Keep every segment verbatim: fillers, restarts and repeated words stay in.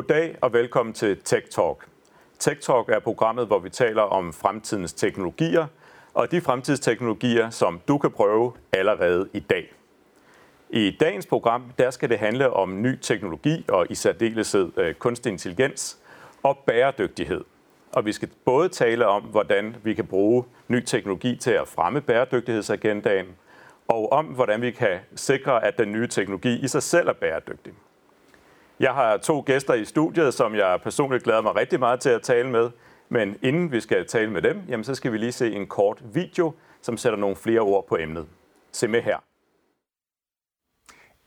Goddag og velkommen til Tech Talk. Tech Talk er programmet, hvor vi taler om fremtidens teknologier og de fremtidsteknologier, som du kan prøve allerede i dag. I dagens program der skal det handle om ny teknologi og i særdeleshed kunstig intelligens og bæredygtighed. Og vi skal både tale om, hvordan vi kan bruge ny teknologi til at fremme bæredygtighedsagendaen, og om, hvordan vi kan sikre, at den nye teknologi i sig selv er bæredygtig. Jeg har to gæster i studiet, som jeg personligt glæder mig rigtig meget til at tale med. Men inden vi skal tale med dem, jamen så skal vi lige se en kort video, som sætter nogle flere ord på emnet. Se med her.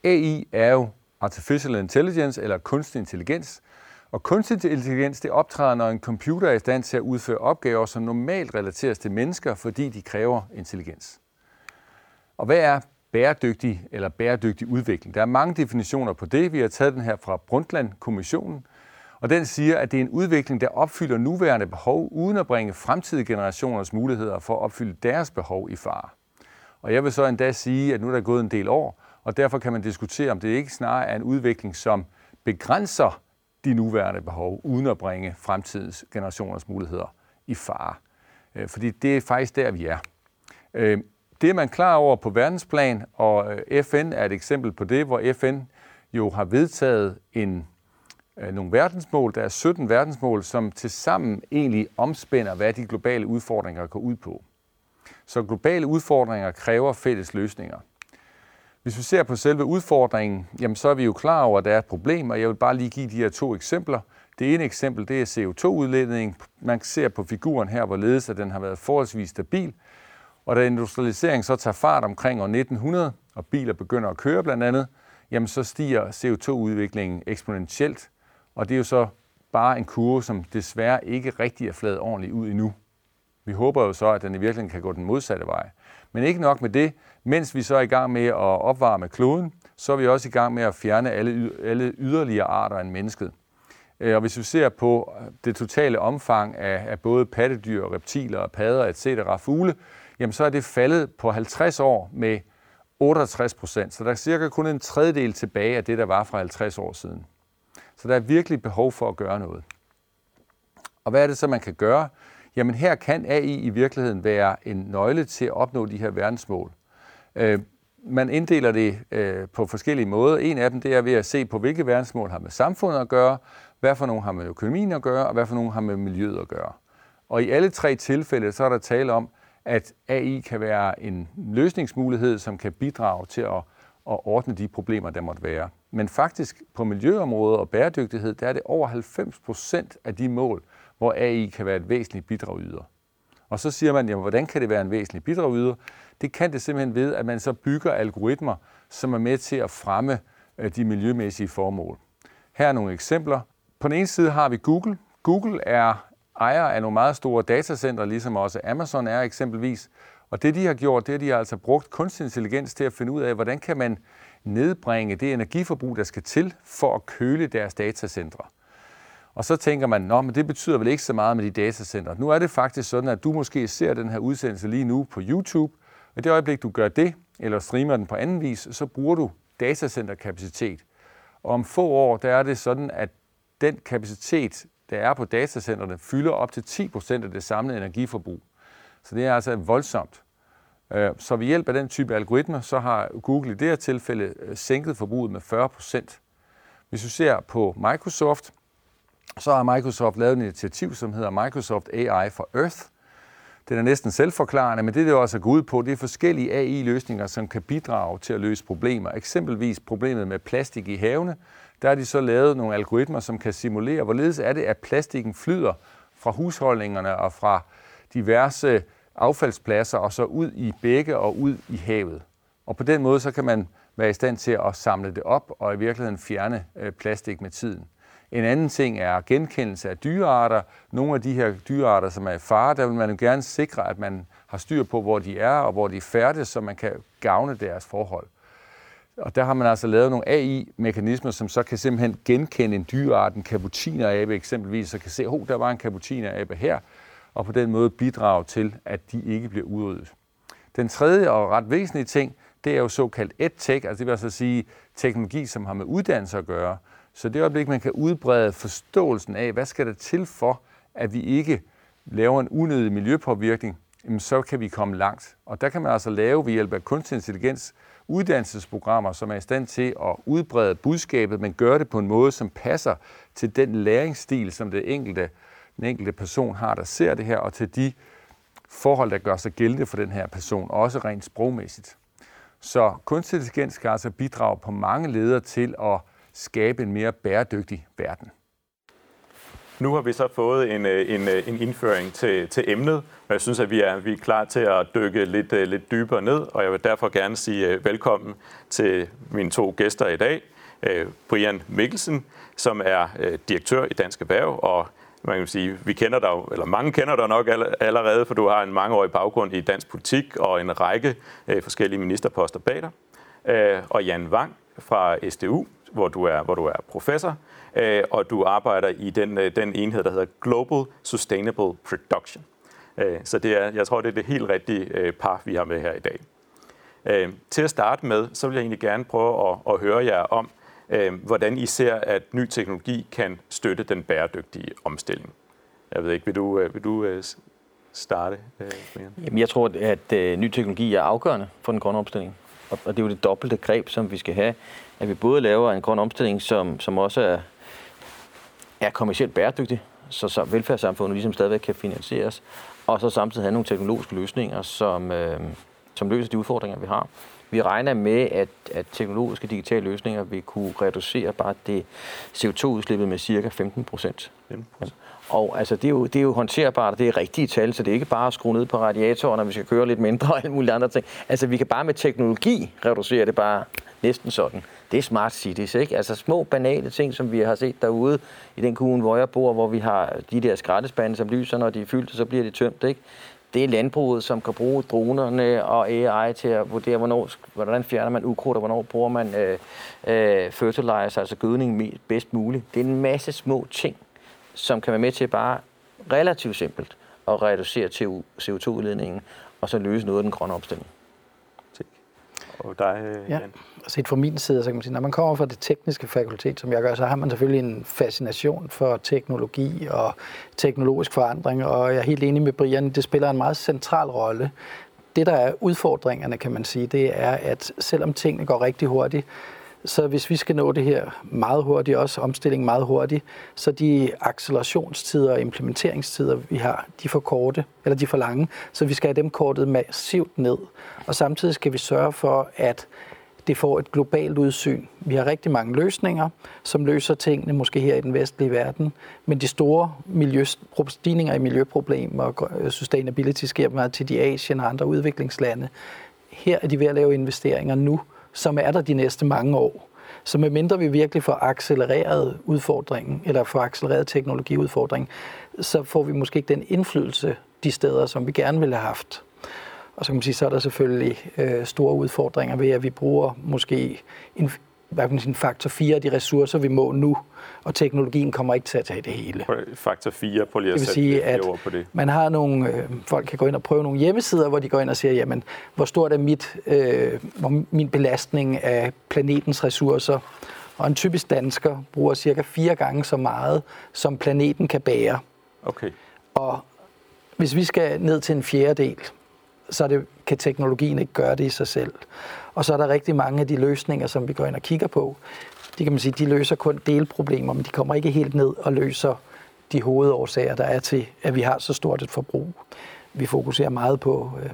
A I er jo Artificial Intelligence eller kunstig intelligens. Og kunstig intelligens det optræder, når en computer er i stand til at udføre opgaver, som normalt relateres til mennesker, fordi de kræver intelligens. Og hvad er bæredygtig eller bæredygtig udvikling? Der er mange definitioner på det. Vi har taget den her fra Brundtland Kommissionen, og den siger, at det er en udvikling, der opfylder nuværende behov, uden at bringe fremtidige generationers muligheder for at opfylde deres behov i fare. Og jeg vil så endda sige, at nu er der gået en del år, og derfor kan man diskutere, om det ikke snarere er en udvikling, som begrænser de nuværende behov, uden at bringe fremtidens generationers muligheder i fare. Fordi det er faktisk der, vi er. Det er man klar over på verdensplan, og F N er et eksempel på det, hvor F N jo har vedtaget en, nogle verdensmål. Der er sytten verdensmål, som tilsammen egentlig omspænder, hvad de globale udfordringer går ud på. Så globale udfordringer kræver fælles løsninger. Hvis vi ser på selve udfordringen, jamen så er vi jo klar over, at der er et problem, og jeg vil bare lige give de her to eksempler. Det ene eksempel, det er C O to udledning. Man ser på figuren her, hvorledes at den har været forholdsvis stabil. Og da industrialiseringen så tager fart omkring år nitten hundrede, og biler begynder at køre blandt andet, jamen så stiger C O to udviklingen eksponentielt. Og det er jo så bare en kurve, som desværre ikke rigtig er fladet ordentligt ud endnu. Vi håber jo så, at den i virkeligheden kan gå den modsatte vej. Men ikke nok med det. Mens vi så er i gang med at opvarme kloden, så er vi også i gang med at fjerne alle, alle yderligere arter end mennesket. Og hvis vi ser på det totale omfang af, af både pattedyr, reptiler, padder, et cetera, fugle, jamen så er det faldet på halvtreds år med otteogtres procent. Så der er cirka kun en tredjedel tilbage af det, der var fra halvtreds år siden. Så der er virkelig behov for at gøre noget. Og hvad er det så, man kan gøre? Jamen her kan A I i virkeligheden være en nøgle til at opnå de her verdensmål. Man inddeler det på forskellige måder. En af dem det er ved at se på, hvilke verdensmål har med samfundet at gøre, hvad for nogle har med økonomien at gøre, og hvad for nogle har med miljøet at gøre. Og i alle tre tilfælde så er der tale om, at A I kan være en løsningsmulighed, som kan bidrage til at, at ordne de problemer, der måtte være. Men faktisk på miljøområdet og bæredygtighed, der er det over halvfems procent af de mål, hvor A I kan være et væsentligt bidragyder. Og så siger man, jamen, hvordan kan det være en væsentlig bidragyder? Det kan det simpelthen ved, at man så bygger algoritmer, som er med til at fremme de miljømæssige formål. Her er nogle eksempler. På den ene side har vi Google. Google er ejer af nogle meget store datacenter, ligesom også Amazon er eksempelvis. Og det, de har gjort, det er, at de har altså brugt kunstig intelligens til at finde ud af, hvordan kan man nedbringe det energiforbrug, der skal til for at køle deres datacentre. Og så tænker man, nå, men det betyder vel ikke så meget med de datacenter. Nu er det faktisk sådan, at du måske ser den her udsendelse lige nu på YouTube, og i det øjeblik, du gør det, eller streamer den på anden vis, så bruger du datacenterkapacitet. Og om få år, der er det sådan, at den kapacitet, der er på datacenterne, fylder op til ti procent af det samlede energiforbrug. Så det er altså voldsomt. Så ved hjælp af den type algoritmer, så har Google i det her tilfælde sænket forbruget med fyrre procent. Hvis du ser på Microsoft, så har Microsoft lavet et initiativ, som hedder Microsoft A I for Earth. Den er næsten selvforklarende, men det, det også er gået ud på, det er forskellige A I løsninger, som kan bidrage til at løse problemer. Eksempelvis problemet med plastik i havene. Der har de så lavet nogle algoritmer, som kan simulere, hvorledes er det, at plastikken flyder fra husholdningerne og fra diverse affaldspladser og så ud i bække og ud i havet. Og på den måde så kan man være i stand til at samle det op og i virkeligheden fjerne plastik med tiden. En anden ting er genkendelse af dyrearter. Nogle af de her dyrearter, som er i fare, der vil man jo gerne sikre, at man har styr på, hvor de er og hvor de færdes, så man kan gavne deres forhold. Og der har man altså lavet nogle A I mekanismer, som så kan simpelthen genkende en dyreart, en kapucinerabe eksempelvis, så kan se, at oh, der var en kapucinerabe her, og på den måde bidrage til, at de ikke bliver udryddet. Den tredje og ret væsentlige ting, det er jo såkaldt edtech, altså det vil altså sige teknologi, som har med uddannelse at gøre. Så det øjeblik, man kan udbrede forståelsen af, hvad skal der til for, at vi ikke laver en unødig miljøpåvirkning, så kan vi komme langt. Og der kan man altså lave ved hjælp af kunstig intelligens uddannelsesprogrammer, som er i stand til at udbrede budskabet, men gøre det på en måde, som passer til den læringsstil, som det enkelte, den enkelte person har, der ser det her, og til de forhold, der gør sig gældende for den her person, også rent sprogmæssigt. Så kunstig intelligens skal altså bidrage på mange ledder til at skabe en mere bæredygtig verden. Nu har vi så fået en, en, en indføring til, til emnet, og jeg synes, at vi er, vi er klar til at dykke lidt, lidt dybere ned, og jeg vil derfor gerne sige velkommen til mine to gæster i dag. Brian Mikkelsen, som er direktør i Dansk Erhverv, og man kan sige, vi kender dig, eller mange kender dig nok allerede, for du har en mangeårig baggrund i dansk politik og en række forskellige ministerposter bag dig. Og Jan Wang fra S D U, hvor du er, hvor du er professor, og du arbejder i den, den enhed, der hedder Global Sustainable Production. Så det er, jeg tror, det er det helt rigtige par, vi har med her i dag. Til at starte med, så vil jeg egentlig gerne prøve at, at høre jer om, hvordan I ser, at ny teknologi kan støtte den bæredygtige omstilling. Jeg ved ikke, vil du, vil du starte? Jamen, jeg tror, at ny teknologi er afgørende for den grønne omstilling. Og det er jo det dobbelte greb, som vi skal have. At vi både laver en grøn omstilling, som, som også er, er kommercielt bæredygtig, så, så velfærdssamfundet ligesom stadigvæk kan finansieres, og så samtidig have nogle teknologiske løsninger, som, øh, som løser de udfordringer, vi har. Vi regner med, at, at teknologiske digitale løsninger vil kunne reducere bare det C O to-udslippet med cirka femten procent. Ja. Og altså, det, er jo, det er jo håndterbart, og det er rigtige tal, så det er ikke bare at skrue ned på radiatoren, når vi skal køre lidt mindre og alle mulige andre ting. Altså, vi kan bare med teknologi reducere det bare næsten sådan. Det er smart cities, ikke? Altså små, banale ting, som vi har set derude i den kommune, hvor jeg bor, hvor vi har de der skraldespande, som lyser, når de er fyldt, og så bliver de tømt, ikke? Det er landbruget, som kan bruge dronerne og A I til at vurdere, hvornår, hvordan fjerner man ukrudt, og hvornår bruger man øh, øh, fertilizer, altså gødning bedst muligt. Det er en masse små ting, som kan være med til bare relativt simpelt at reducere C O to-udledningen, og så løse noget af den grønne omstilling. Og dig, ja. Set fra min side, så kan man sige, når man kommer fra det tekniske fakultet, som jeg gør, så har man selvfølgelig en fascination for teknologi og teknologisk forandring, og jeg er helt enig med Brian, det spiller en meget central rolle. Det, der er udfordringerne, kan man sige, det er, at selvom tingene går rigtig hurtigt, så hvis vi skal nå det her meget hurtigt, også omstilling meget hurtigt, så de accelerationstider og implementeringstider, vi har, de er for korte, eller de er for lange, så vi skal have dem kortet massivt ned. Og samtidig skal vi sørge for, at det får et globalt udsyn. Vi har rigtig mange løsninger, som løser tingene, måske her i den vestlige verden, men de store stigninger i miljøproblemer og sustainability sker meget til de Asien og andre udviklingslande. Her er de ved at lave investeringer nu, som er der de næste mange år. Så medmindre vi virkelig får accelereret udfordringen, eller får accelereret teknologiudfordringen, så får vi måske ikke den indflydelse de steder, som vi gerne ville have haft. Og så kan man sige, så er der selvfølgelig øh, store udfordringer ved, at vi bruger måske en, hvad kan man sige, en faktor fire af de ressourcer, vi må nu, og teknologien kommer ikke til at tage det hele. Faktor fire, prøv lige at sætte det over på det. Man har nogle, øh, folk kan gå ind og prøve nogle hjemmesider, hvor de går ind og siger, jamen, hvor stort er mit, øh, hvor min belastning af planetens ressourcer? Og en typisk dansker bruger cirka fire gange så meget, som planeten kan bære. Okay. Og hvis vi skal ned til en fjerdedel, så det, kan teknologien ikke gøre det i sig selv. Og så er der rigtig mange af de løsninger, som vi går ind og kigger på. De kan man sige, de løser kun delproblemer, men de kommer ikke helt ned og løser de hovedårsager, der er til, at vi har så stort et forbrug. Vi fokuserer meget på, øh,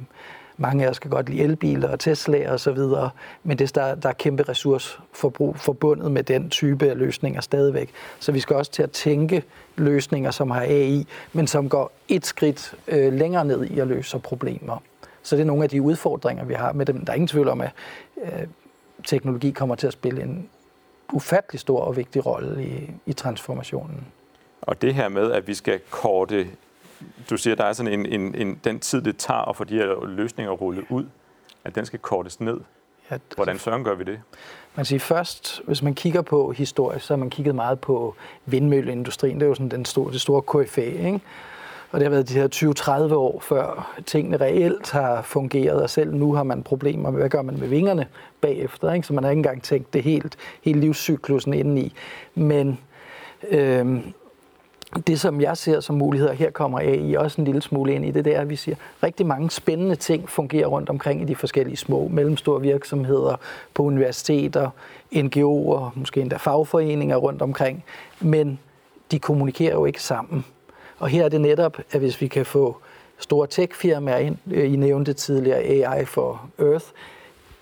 mange af os kan godt lide elbiler og Tesla og så videre, men det, der, der er kæmpe ressourceforbrug forbundet med den type af løsninger stadigvæk. Så vi skal også til at tænke løsninger, som har A I, men som går et skridt øh, længere ned i at løse problemer. Så det er nogle af de udfordringer, vi har med dem. Der er ingen tvivl om, at øh, teknologi kommer til at spille en ufattelig stor og vigtig rolle i, i transformationen. Og det her med, at vi skal korte, du siger, der er sådan en, en, en, den tid, det tager at få de her løsninger rullet ud, at den skal kortes ned. Ja, hvordan søren gør vi det? Man siger først, hvis man kigger på historisk, så har man kigget meget på vindmølleindustrien. Det er jo sådan den store, det store K F A, ikke? Og det har været de her tyve til tredive år, før tingene reelt har fungeret, og selv nu har man problemer med, hvad gør man med vingerne bagefter, ikke? Så man har ikke engang tænkt det helt, hele livscyklusen indeni. Men øh, det, som jeg ser som muligheder, her kommer A I også en lille smule ind i det, der, at vi siger, rigtig mange spændende ting fungerer rundt omkring i de forskellige små, mellemstore virksomheder, på universiteter, N G O'er, måske endda fagforeninger rundt omkring, men de kommunikerer jo ikke sammen. Og her er det netop, at hvis vi kan få store tech-firmaer ind, I nævnte tidligere A I for Earth,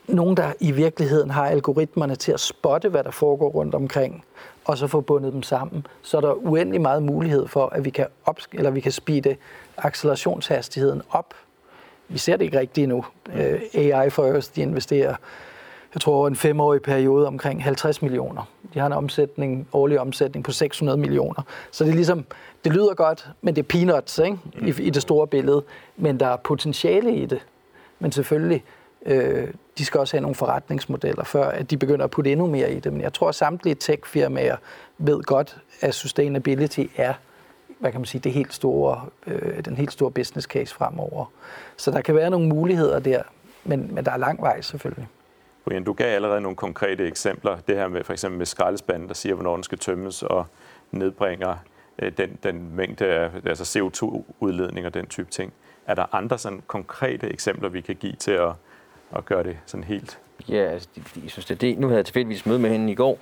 nogen, der i virkeligheden har algoritmerne til at spotte, hvad der foregår rundt omkring, og så få bundet dem sammen, så er der uendelig meget mulighed for, at vi kan, opsk- eller vi kan speede accelerationshastigheden op. Vi ser det ikke rigtigt endnu. A I for Earth, de investerer, jeg tror, over en femårig periode omkring halvtreds millioner. De har en omsætning, årlig omsætning på seks hundrede millioner. Så det er ligesom, det lyder godt, men det er peanuts, ikke? I, i det store billede. Men der er potentiale i det. Men selvfølgelig, øh, de skal også have nogle forretningsmodeller, før at de begynder at putte endnu mere i det. Men jeg tror, at samtlige tech-firmaer ved godt, at sustainability er, hvad kan man sige, det helt store, øh, den helt store business case fremover. Så der kan være nogle muligheder der, men, men der er lang vej selvfølgelig. Brian, du gav allerede nogle konkrete eksempler. Det her med for eksempel med skraldespanden, der siger, hvornår den skal tømmes og nedbringer den, den mængde af altså C O to-udledning og den type ting. Er der andre sådan konkrete eksempler, vi kan give til at, at gøre det sådan helt? Ja, altså, jeg synes det er det. Nu havde jeg tilfældigvis møde med hende i går.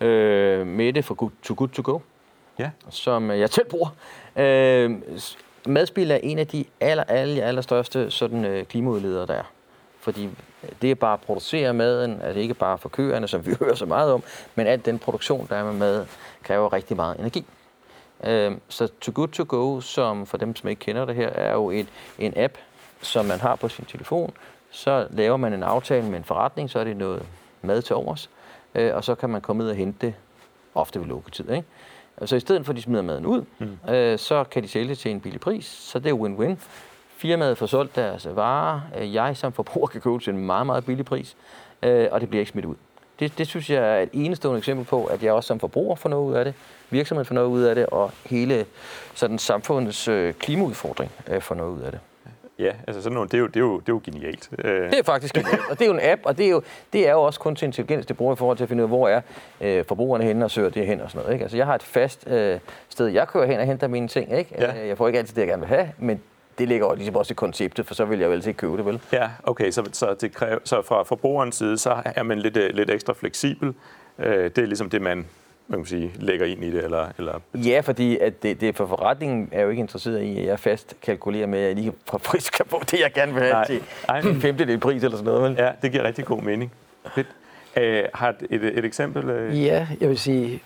Øh, Mette fra Too Good To Go, ja. Som jeg selv bruger. Øh, madspil er en af de aller, aller, aller største sådan, klimaudledere, der er. Fordi det er bare at producere maden, altså ikke bare for køerne, som vi hører så meget om, men al den produktion, der er med mad, kræver rigtig meget energi. Så Too Good To Go, som for dem, som ikke kender det her, er jo et, en app, som man har på sin telefon. Så laver man en aftale med en forretning, så er det noget mad til overs, og så kan man komme ud og hente det, ofte ved lukketid, ikke? Så i stedet for, at de smider maden ud, mm. så kan de sælge det til en billig pris, så det er win-win. Firmaet får solgt deres varer. Jeg som forbruger kan købe til en meget, meget billig pris, og det bliver ikke smidt ud. Det, det synes jeg er et enestående eksempel på, at jeg også som forbruger får noget ud af det, virksomheden får noget ud af det, og hele sådan, samfundets klimaudfordring får noget ud af det. Ja, altså sådan noget, det er jo, det er jo, det er jo genialt. Det er faktisk genialt, og det er jo en app, og det er jo, det er jo også kunstig intelligens, det bruger i forhold til at finde ud af, hvor er øh, forbrugerne henne og søger det hen og sådan noget. Ikke? Altså jeg har et fast øh, sted, jeg kører hen og henter mine ting, ikke? Ja. Jeg får ikke altid det, jeg gerne vil have, men det ligger ligesom også i konceptet, for så vil jeg vel ikke købe det, vel? Ja, okay, så, så, det kræver, så fra forbrugerens side, så er man lidt, lidt ekstra fleksibel. Det er ligesom det, man, man kan sige, lægger ind i det, eller... eller... Ja, fordi at det, det for forretningen er jo ikke interesseret i, at jeg fast kalkulerer med, at jeg lige fra frisk kan få det, jeg gerne vil have. Nej. Til en femtedel pris eller sådan noget, vel? Ja, det giver rigtig god mening. Fedt. Øh, har et, et eksempel? Øh... Ja, jeg vil sige,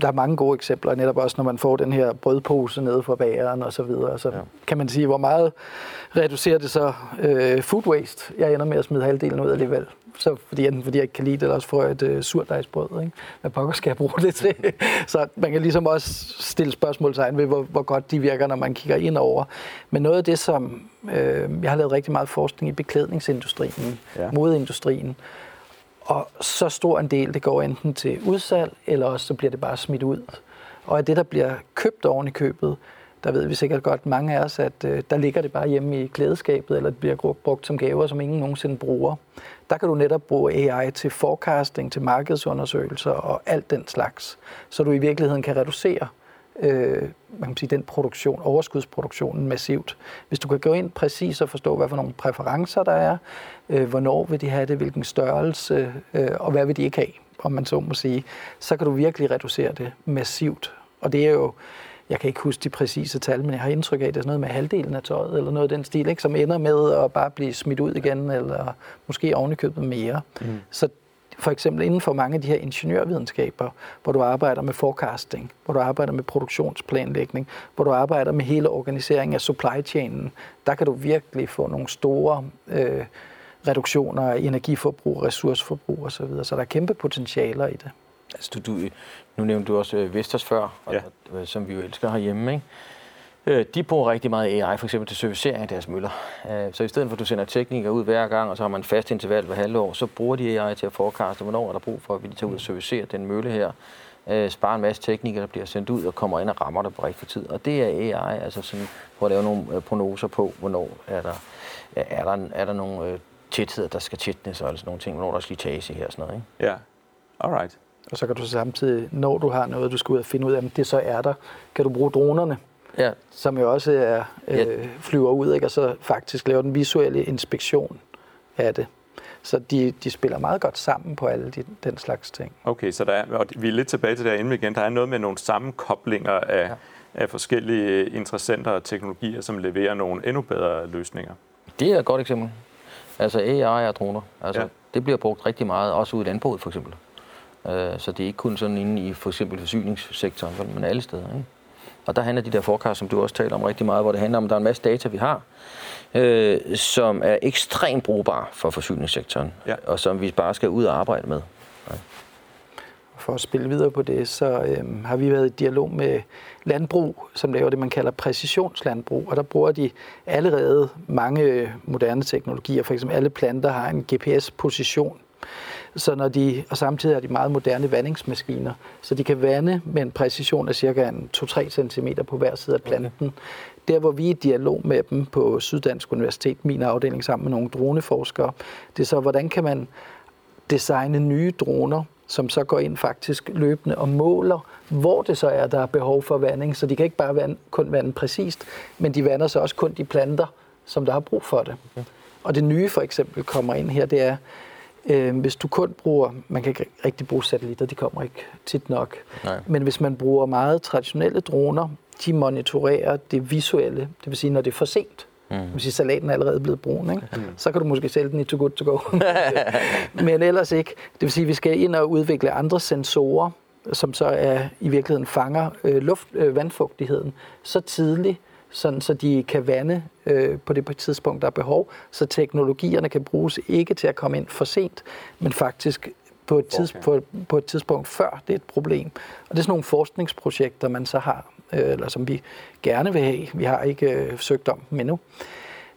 der er mange gode eksempler, netop også når man får den her brødpose nede fra bageren og så videre, så ja. Kan man sige, hvor meget reducerer det så øh, food waste? Jeg ender med at smide halvdelen ud alligevel, så fordi, enten fordi jeg ikke kan lide det, eller også får et øh, surdejsbrød, ikke? Hvad pokker skal jeg bruge det til? Så man kan ligesom også stille spørgsmålstegn ved, hvor, hvor godt de virker, når man kigger ind over. Men noget af det, som øh, jeg har lavet rigtig meget forskning i beklædningsindustrien, ja. Modeindustrien, og så stor en del, det går enten til udsalg, eller også så bliver det bare smidt ud. Og af det, der bliver købt oven i købet, der ved vi sikkert godt mange af os, at øh, der ligger det bare hjemme i klædeskabet, eller det bliver brugt som gaver, som ingen nogensinde bruger. Der kan du netop bruge A I til forecasting, til markedsundersøgelser og alt den slags, så du i virkeligheden kan reducere øh, man kan sige, den produktion, overskudsproduktionen massivt. Hvis du kan gå ind præcis og forstå, hvad for nogle præferencer der er, øh, hvornår vil de have det, hvilken størrelse, øh, og hvad vil de ikke have, om man så må sige, så kan du virkelig reducere det massivt. Og det er jo, jeg kan ikke huske de præcise tal, men jeg har indtryk af, at det er sådan noget med halvdelen af tøjet, eller noget af den stil, ikke, som ender med at bare blive smidt ud igen, eller måske ovenikøbet mere. Mm. Så for eksempel inden for mange af de her ingeniørvidenskaber, hvor du arbejder med forecasting, hvor du arbejder med produktionsplanlægning, hvor du arbejder med hele organiseringen af supply chainen, der kan du virkelig få nogle store øh, reduktioner i energiforbrug, ressourceforbrug osv. Så der er kæmpe potentialer i det. Altså, du, du, nu nævnte du også Vestas før, ja. og, som vi jo elsker herhjemme, ikke? De bruger rigtig meget A I, for eksempel til servicering af deres møller. Så i stedet for, at du sender teknikere ud hver gang, og så har man en fast interval hver halvår, så bruger de A I til at forekaste, hvornår er der brug for, at vi tager ud og servicere den mølle her. øh, sparer en masse teknikere, der bliver sendt ud og kommer ind og rammer det på rigtig tid. Og det er A I, altså sådan, prøv at lave nogle øh, prognoser på, hvornår er der, er der, er der nogle øh, tætheder, der skal tætnes, og sådan nogle ting, hvornår der skal tage i her og sådan noget, ikke? Ja, yeah. Alright. Og så kan du så samtidig, når du har noget, du skal ud og finde ud af, om det så er der, kan du bruge dronerne, ja. Som jo også er, øh, flyver ud, ikke? Og så faktisk laver den visuelle inspektion af det. Så de, de spiller meget godt sammen på alle de, den slags ting. Okay, så der er, og vi er lidt tilbage til det her inden igen, der er noget med nogle sammenkoblinger af, ja. af forskellige interessenter og teknologier, som leverer nogle endnu bedre løsninger. Det er et godt eksempel. Altså A I og droner. Altså, ja. Det bliver brugt rigtig meget, også ude i landbruget for eksempel. Så det er ikke kun sådan inde i for eksempel forsyningssektoren, men alle steder, ikke? Og der handler de der forecast, som du også taler om rigtig meget, hvor det handler om, at der er en masse data, vi har, øh, som er ekstremt brugbare for forsyningssektoren, ja. Og som vi bare skal ud og arbejde med. Ja. For at spille videre på det, så øh, har vi været i dialog med landbrug, som laver det, man kalder præcisionslandbrug, og der bruger de allerede mange moderne teknologier. For eksempel alle planter har en G P S-position. Så når de, og samtidig har de meget moderne vandingsmaskiner, så de kan vande med en præcision af cirka to til tre centimeter på hver side af planten. Okay. Der, hvor vi er i dialog med dem på Syddansk Universitet, min afdeling sammen med nogle droneforskere, det er så, hvordan kan man designe nye droner, som så går ind faktisk løbende og måler, hvor det så er, der er behov for vanding. Så de kan ikke bare vand, kun vande præcist, men de vander så også kun de planter, som der har brug for det. Okay. Og det nye for eksempel kommer ind her, det er, hvis du kun bruger, man kan ikke rigtig bruge satellitter, de kommer ikke tit nok. Nej. Men hvis man bruger meget traditionelle droner, de monitorerer det visuelle, det vil sige, når det er for sent, mm. det vil sige, salaten er allerede blevet brun, ikke? Mm. Så kan du måske sælge den i Too Good To Go. Men ellers ikke. Det vil sige, vi skal ind og udvikle andre sensorer, som så er, i virkeligheden fanger øh, luft, øh, vandfugtigheden så tidligt, sådan, så de kan vande øh, på det tidspunkt, der er behov, så teknologierne kan bruges ikke til at komme ind for sent, men faktisk på et, tids, okay. på, på et tidspunkt før det er et problem. Og det er sådan nogle forskningsprojekter, man så har, øh, eller som vi gerne vil have. Vi har ikke øh, søgt om dem endnu.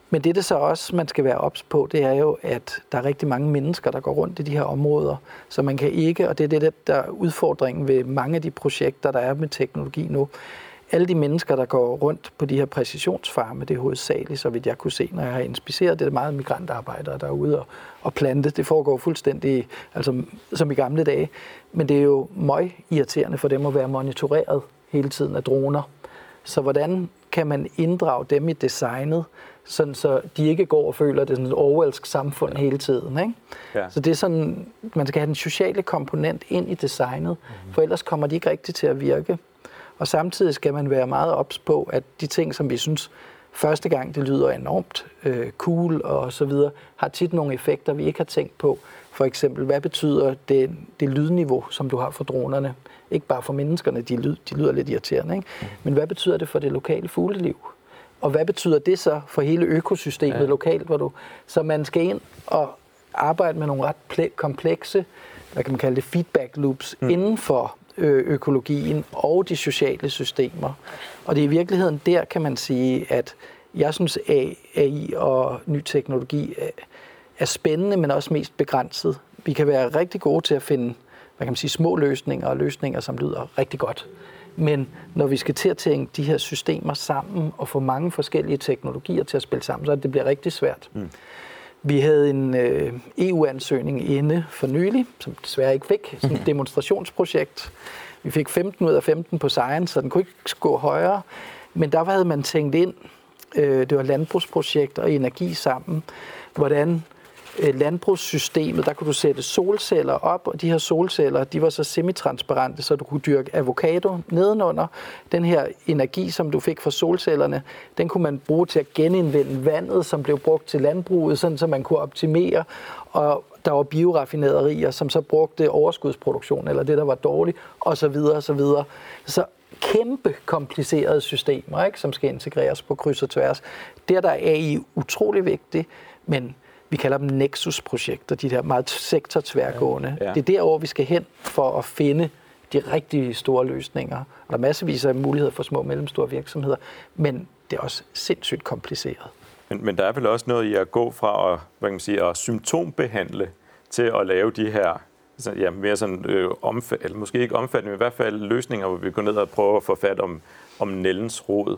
Men det, det så også, man skal være ops på, det er jo, at der er rigtig mange mennesker, der går rundt i de her områder, så man kan ikke, og det er det, der er udfordringen ved mange af de projekter, der er med teknologi nu. Alle de mennesker, der går rundt på de her præcisionsfarme, det er hovedsageligt, så vidt jeg kunne se, når jeg har inspiceret, det er meget migrantarbejdere derude og, og plante. Det foregår fuldstændig altså, som i gamle dage. Men det er jo møg irriterende for dem at være monitoreret hele tiden af droner. Så hvordan kan man inddrage dem i designet, sådan så de ikke går og føler, at det er sådan et orwellsk samfund ja. hele tiden, ikke? Ja. Så det er sådan, man skal have den sociale komponent ind i designet, mm-hmm. for ellers kommer de ikke rigtigt til at virke. Og samtidig skal man være meget ops på, at de ting, som vi synes første gang, det lyder enormt øh, cool og så videre, har tit nogle effekter, vi ikke har tænkt på. For eksempel, hvad betyder det, det lydniveau, som du har for dronerne? Ikke bare for menneskerne, de, lyd, de lyder lidt irriterende, ikke? Men hvad betyder det for det lokale fugleliv? Og hvad betyder det så for hele økosystemet ja. lokalt? Hvor du, så man skal ind og arbejde med nogle ret komplekse, hvad kan man kalde det, feedback loops mm. inden for økologien og de sociale systemer. Og det er i virkeligheden der, kan man sige, at jeg synes, A I og ny teknologi er spændende, men også mest begrænset. Vi kan være rigtig gode til at finde, hvad kan man sige, små løsninger og løsninger, som lyder rigtig godt. Men når vi skal til at tænke de her systemer sammen og få mange forskellige teknologier til at spille sammen, så det bliver rigtig svært. Mm. Vi havde en øh, E U-ansøgning inde for nylig, som desværre ikke fik, sådan et demonstrationsprojekt. Vi fik femten ud af femten på science, så den kunne ikke gå højere. Men der havde man tænkt ind, øh, det var landbrugsprojekt og energi sammen, hvordan øh, landbrugssystemet, der kunne du sætte solceller op, og de her solceller, de var så semitransparente, så du kunne dyrke avocado nedenunder. Den her energi, som du fik fra solcellerne, den kunne man bruge til at genindvinde vandet, som blev brugt til landbruget, sådan så man kunne optimere. Og der var bioraffinaderier, som så brugte overskudsproduktion, eller det, der var dårligt, osv. osv. Så kæmpe komplicerede systemer, ikke, som skal integreres på kryds og tværs. Der, der er A I utrolig vigtigt, men vi kalder dem nexusprojekter, de der meget sektortværgående. Ja, ja. Det er derover, vi skal hen for at finde de rigtige store løsninger. Der er massevis af muligheder for små og mellemstore virksomheder, men det er også sindssygt kompliceret. Men, men der er vel også noget i at gå fra at, hvad kan man sige, at symptombehandle til at lave de her så, ja, mere sådan, øh, omf- eller måske ikke omfattende, men i hvert fald løsninger, hvor vi går ned og prøver at få fat om, om nældens rod.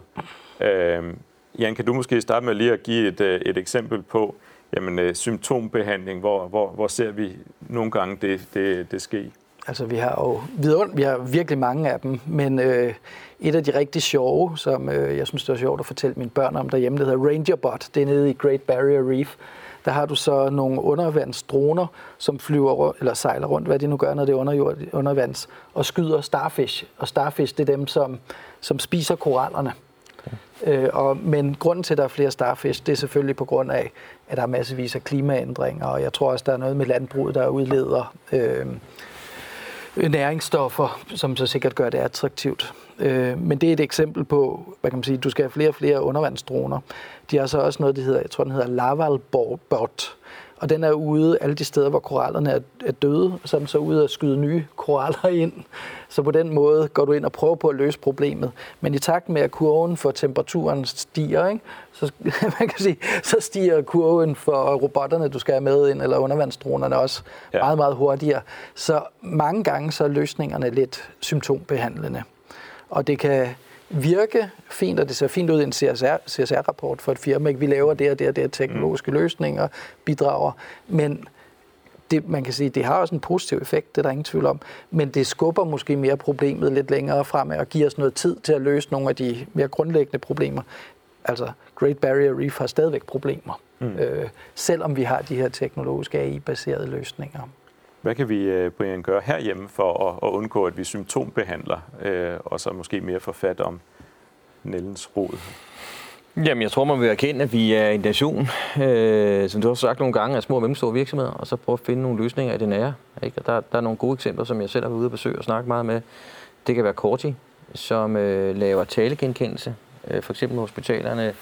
Øh, Jan, kan du måske starte med lige at give et, et eksempel på jamen, øh, symptombehandling, hvor, hvor, hvor ser vi nogle gange det, det, det ske? Altså, vi har jo vidund, vi har virkelig mange af dem, men øh, et af de rigtig sjove, som øh, jeg synes, det var sjovt at fortælle mine børn om derhjemme, det hedder Ranger Bot. Det er nede i Great Barrier Reef. Der har du så nogle undervandsdroner, som flyver eller sejler rundt, hvad de nu gør, når det er underjord, undervands, og skyder starfish. Og starfish, det er dem, som, som spiser korallerne. Okay. Øh, og, men grunden til, at der er flere starfish, det er selvfølgelig på grund af, at der er massevis af klimaændringer, og jeg tror også, der er noget med landbruget, der udleder øh, næringsstoffer, som så sikkert gør det attraktivt. Øh, men det er et eksempel på, hvad kan man sige, du skal have flere og flere undervandsdroner. De har så også noget, de hedder, jeg tror den hedder Lavalbot, og den er ude alle de steder, hvor korallerne er, er døde, og så er den så ude at skyde nye koraller ind. Så på den måde går du ind og prøver på at løse problemet. Men i takt med, at kurven for temperaturen stiger, ikke? Så, man kan sige, så stiger kurven for robotterne, du skal have med ind, eller undervandsdronerne også ja. meget, meget hurtigere. Så mange gange så er løsningerne lidt symptombehandlende. Og det kan virke fint, og det ser fint ud i en C S R, C S R-rapport for et firma. Vi laver det og det og det teknologiske løsninger, bidrager, men det, man kan sige, det har også en positiv effekt, det er der ingen tvivl om, men det skubber måske mere problemet lidt længere fremad og giver os noget tid til at løse nogle af de mere grundlæggende problemer. Altså, Great Barrier Reef har stadigvæk problemer, mm. øh, selvom vi har de her teknologiske A I-baserede løsninger. Hvad kan vi, Brian, gøre herhjemme for at undgå, at vi symptombehandler, og så måske mere få fat om nældens rod? Jamen, jeg tror, man vil erkende, at vi er en nation, øh, som du har sagt nogle gange, af små og mellemstore virksomheder, og så prøve at finde nogle løsninger i det nære. Ikke? Og der, der er nogle gode eksempler, som jeg selv har været ude og besøge og snakke meget med. Det kan være Corti, som øh, laver talegenkendelse, øh, for eksempel hospitalerne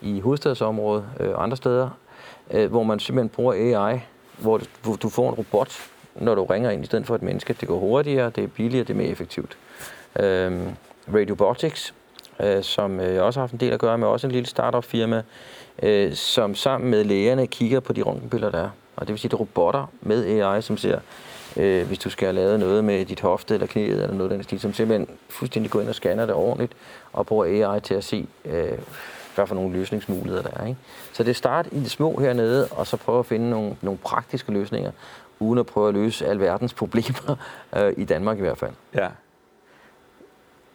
i hovedstadsområdet og øh, andre steder, øh, hvor man simpelthen bruger A I, hvor du, du får en robot, når du ringer ind i stedet for et menneske. Det går hurtigere, det er billigere, det er mere effektivt. Øhm, Radiobotics, øh, som jeg også har haft en del at gøre med, også en lille startup firma, øh, som sammen med lægerne kigger på de røntgenbilleder, der er. Og det vil sige, det er robotter med A I, som ser, øh, hvis du skal have lavet noget med dit hofte eller knæet eller noget af den stil, som simpelthen fuldstændig går ind og scanner det ordentligt og bruger A I til at se, øh, hvad for nogle løsningsmuligheder der er. Ikke? Så det starter i det små hernede, og så prøve at finde nogle, nogle praktiske løsninger, uden at prøve at løse alverdens problemer, øh, i Danmark i hvert fald. Ja,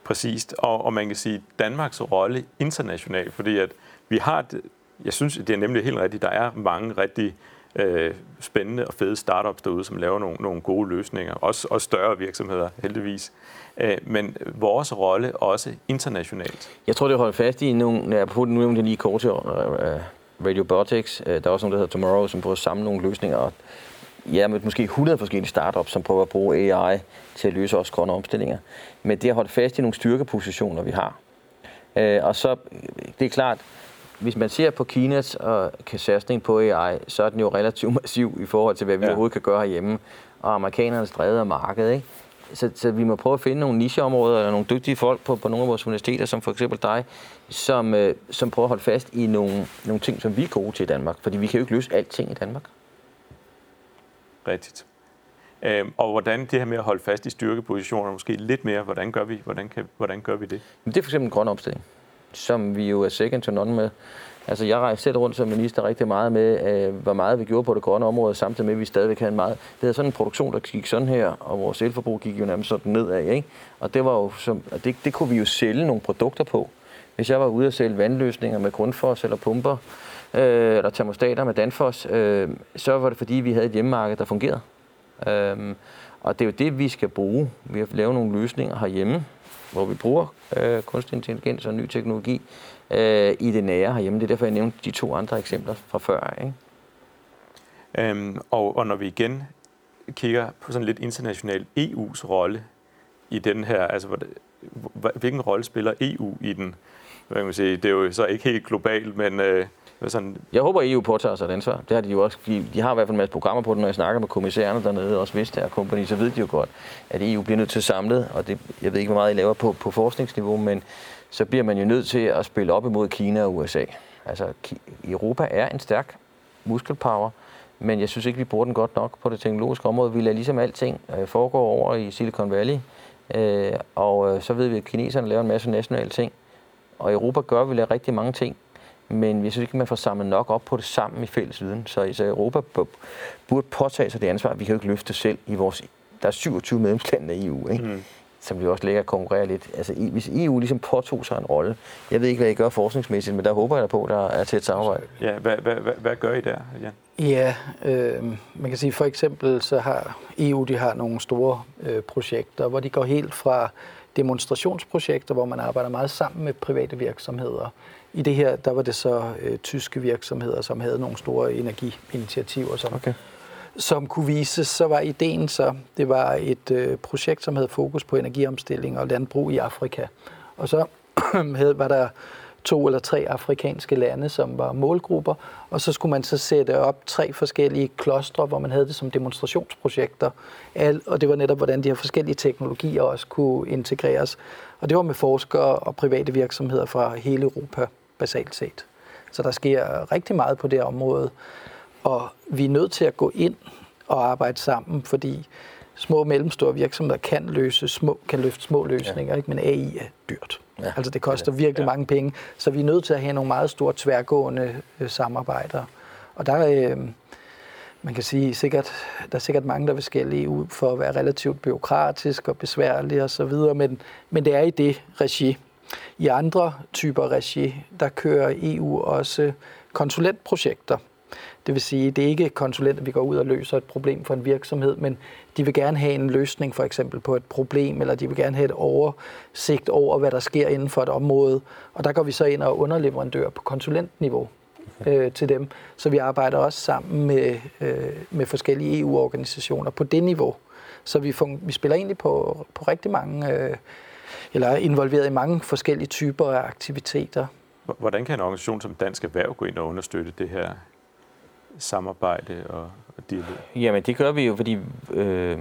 præcist. Og, og man kan sige, Danmarks rolle internationalt, fordi at vi har, et, jeg synes, det er nemlig helt rigtigt, der er mange rigtig øh, spændende og fede startups derude, som laver nogle, nogle gode løsninger, også, også større virksomheder, heldigvis. Øh, men vores rolle også internationalt. Jeg tror, det holder fast i nogle, jeg prøver nu nævnte lige kort til Radiobotics, der er også nogle, der hedder Tomorrow, som prøver at samle nogle løsninger. Ja, med måske hundrede forskellige startups, som prøver at bruge A I til at løse også grønne omstillinger. Men det har holdt fast i nogle styrkepositioner, vi har. Øh, og så, det er klart, hvis man ser på Kinas og satsning på A I, så er den jo relativt massiv i forhold til, hvad vi ja. overhovedet kan gøre herhjemme. Og amerikanernes drevet af markedet, ikke? Så, så vi må prøve at finde nogle nicheområder eller nogle dygtige folk på, på nogle af vores universiteter, som for eksempel dig, som, øh, som prøver at holde fast i nogle, nogle ting, som vi er gode til i Danmark. Fordi vi kan jo ikke løse alting i Danmark. Rigtigt. Øhm, og hvordan det her med at holde fast i styrkepositioner, måske lidt mere, hvordan gør vi, hvordan kan, hvordan gør vi det? Det er for eksempel en grøn omstilling, som vi jo er second to none med. Altså, jeg rejste selv rundt som minister rigtig meget med, øh, hvor meget vi gjorde på det grønne område, samtidig med, at vi stadigvæk havde en meget... Det havde sådan en produktion, der gik sådan her, og vores elforbrug gik jo nærmest sådan nedad, ikke? Og det var jo som, og det, det kunne vi jo sælge nogle produkter på. Hvis jeg var ude og sælge vandløsninger med Grundfos eller pumper, Øh, eller termostater med Danfoss, øh, så var det fordi, vi havde et hjemmemarked, der fungerede. Øh, og det er jo det, vi skal bruge. Vi har lavet nogle løsninger herhjemme, hvor vi bruger øh, kunstig intelligens og ny teknologi øh, i det nære herhjemme. Det er derfor, jeg nævnte de to andre eksempler fra før. Ikke? Øhm, og, og når vi igen kigger på sådan lidt international E U's rolle i den her, altså hvilken rolle spiller E U i den? Hvad kan man sige? Det er jo så ikke helt globalt, men... Øh, Sådan. Jeg håber, at E U påtager sig et ansvar. Det har de jo også. De har i hvert fald en masse programmer på det, når jeg snakker med kommissærerne dernede, også Vestas og kompagni, så ved de jo godt, at E U bliver nødt til samlet, og det, jeg ved ikke, hvor meget I laver på, på forskningsniveau, men så bliver man jo nødt til at spille op imod Kina og U S A. Altså, Europa er en stærk muskelpower, men jeg synes ikke, vi bruger den godt nok på det teknologiske område. Vi lader ligesom alting foregå over i Silicon Valley, og så ved vi, at kineserne laver en masse nationale ting, og i Europa gør vi lader rigtig mange ting, men jeg synes ikke, man får samlet nok op på det sammen i fælles viden. Så, så Europa burde påtage sig det ansvar, vi kan jo ikke løfte selv i vores... Der er syvogtyve medlemslande i E U, ikke? Mm. Som vi også lægger at konkurrere lidt. Altså, hvis E U ligesom påtog sig en rolle, jeg ved ikke, hvad I gør forskningsmæssigt, men der håber jeg på, der er til et samarbejde. Ja, hvad, hvad, hvad, hvad gør I der, Jan? Ja, øh, man kan sige, for eksempel så har E U, de har nogle store øh, projekter, hvor de går helt fra demonstrationsprojekter, hvor man arbejder meget sammen med private virksomheder. I det her, der var det så øh, tyske virksomheder, som havde nogle store energiinitiativer, som... Okay. Som kunne vises, så var ideen så, det var et øh, projekt, som havde fokus på energiomstilling og landbrug i Afrika. Og så havde, var der to eller tre afrikanske lande, som var målgrupper, og så skulle man så sætte op tre forskellige klostre, hvor man havde det som demonstrationsprojekter. Al, og det var netop, hvordan de her forskellige teknologier også kunne integreres. Og det var med forskere og private virksomheder fra hele Europa, basalt set. Så der sker rigtig meget på det område. Og vi er nødt til at gå ind og arbejde sammen, fordi små og mellemstore virksomheder kan, løse små, kan løfte små løsninger, ja. Ikke? Men A I er dyrt. Ja, altså det koster det det. virkelig ja. mange penge, så vi er nødt til at have nogle meget store tværgående øh, samarbejder. Og der er, øh, man kan sige, sikkert, der er sikkert mange, der vil skælde E U for at være relativt bureaukratisk og besværlig osv., men, men det er i det regi. I andre typer regi, der kører E U også konsulentprojekter. Det vil sige, det er ikke konsulenter, vi går ud og løser et problem for en virksomhed, men de vil gerne have en løsning for eksempel på et problem, eller de vil gerne have et oversigt over, hvad der sker inden for et område. Og der går vi så ind og underleverandører på konsulentniveau øh, til dem. Så vi arbejder også sammen med, øh, med forskellige E U-organisationer på det niveau. Så vi, fun- vi spiller egentlig på, på rigtig mange, øh, eller er involveret i mange forskellige typer af aktiviteter. Hvordan kan en organisation som Dansk Erhverv gå ind og understøtte det her samarbejde og dialog? Jamen det gør vi jo, fordi øh,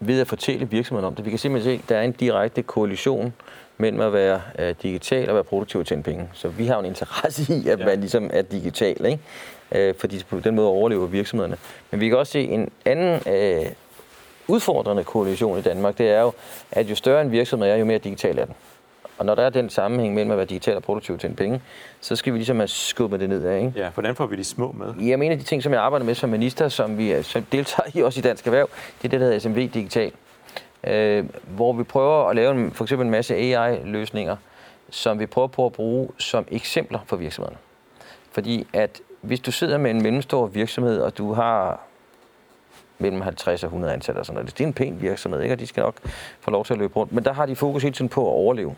ved at fortælle virksomheden om det. Vi kan simpelthen se, at der er en direkte koalition mellem at være øh, digital og være produktiv og tjene penge. Så vi har en interesse i, at ja. man ligesom er digital, ikke? Øh, fordi på den måde overlever virksomhederne. Men vi kan også se en anden øh, udfordrende koalition i Danmark. Det er jo, at jo større en virksomhed er, jo mere digital er den. Og når der er den sammenhæng mellem at være digital og produktiv til en penge, så skal vi ligesom have skubbet det nedad, ikke? Ja, hvordan får vi de små med? Jamen, en af de ting, som jeg arbejder med som minister, som vi som deltager i også i Dansk Erhverv, det er det, der hedder S M V Digital. Øh, hvor vi prøver at lave en, for eksempel en masse A I-løsninger, som vi prøver på at bruge som eksempler for virksomhederne. Fordi at hvis du sidder med en mellemstor virksomhed, og du har mellem halvtreds og hundrede ansatte og sådan noget, det er en pæn virksomhed, ikke? Og de skal nok få lov til at løbe rundt, men der har de fokus hele tiden på at overleve.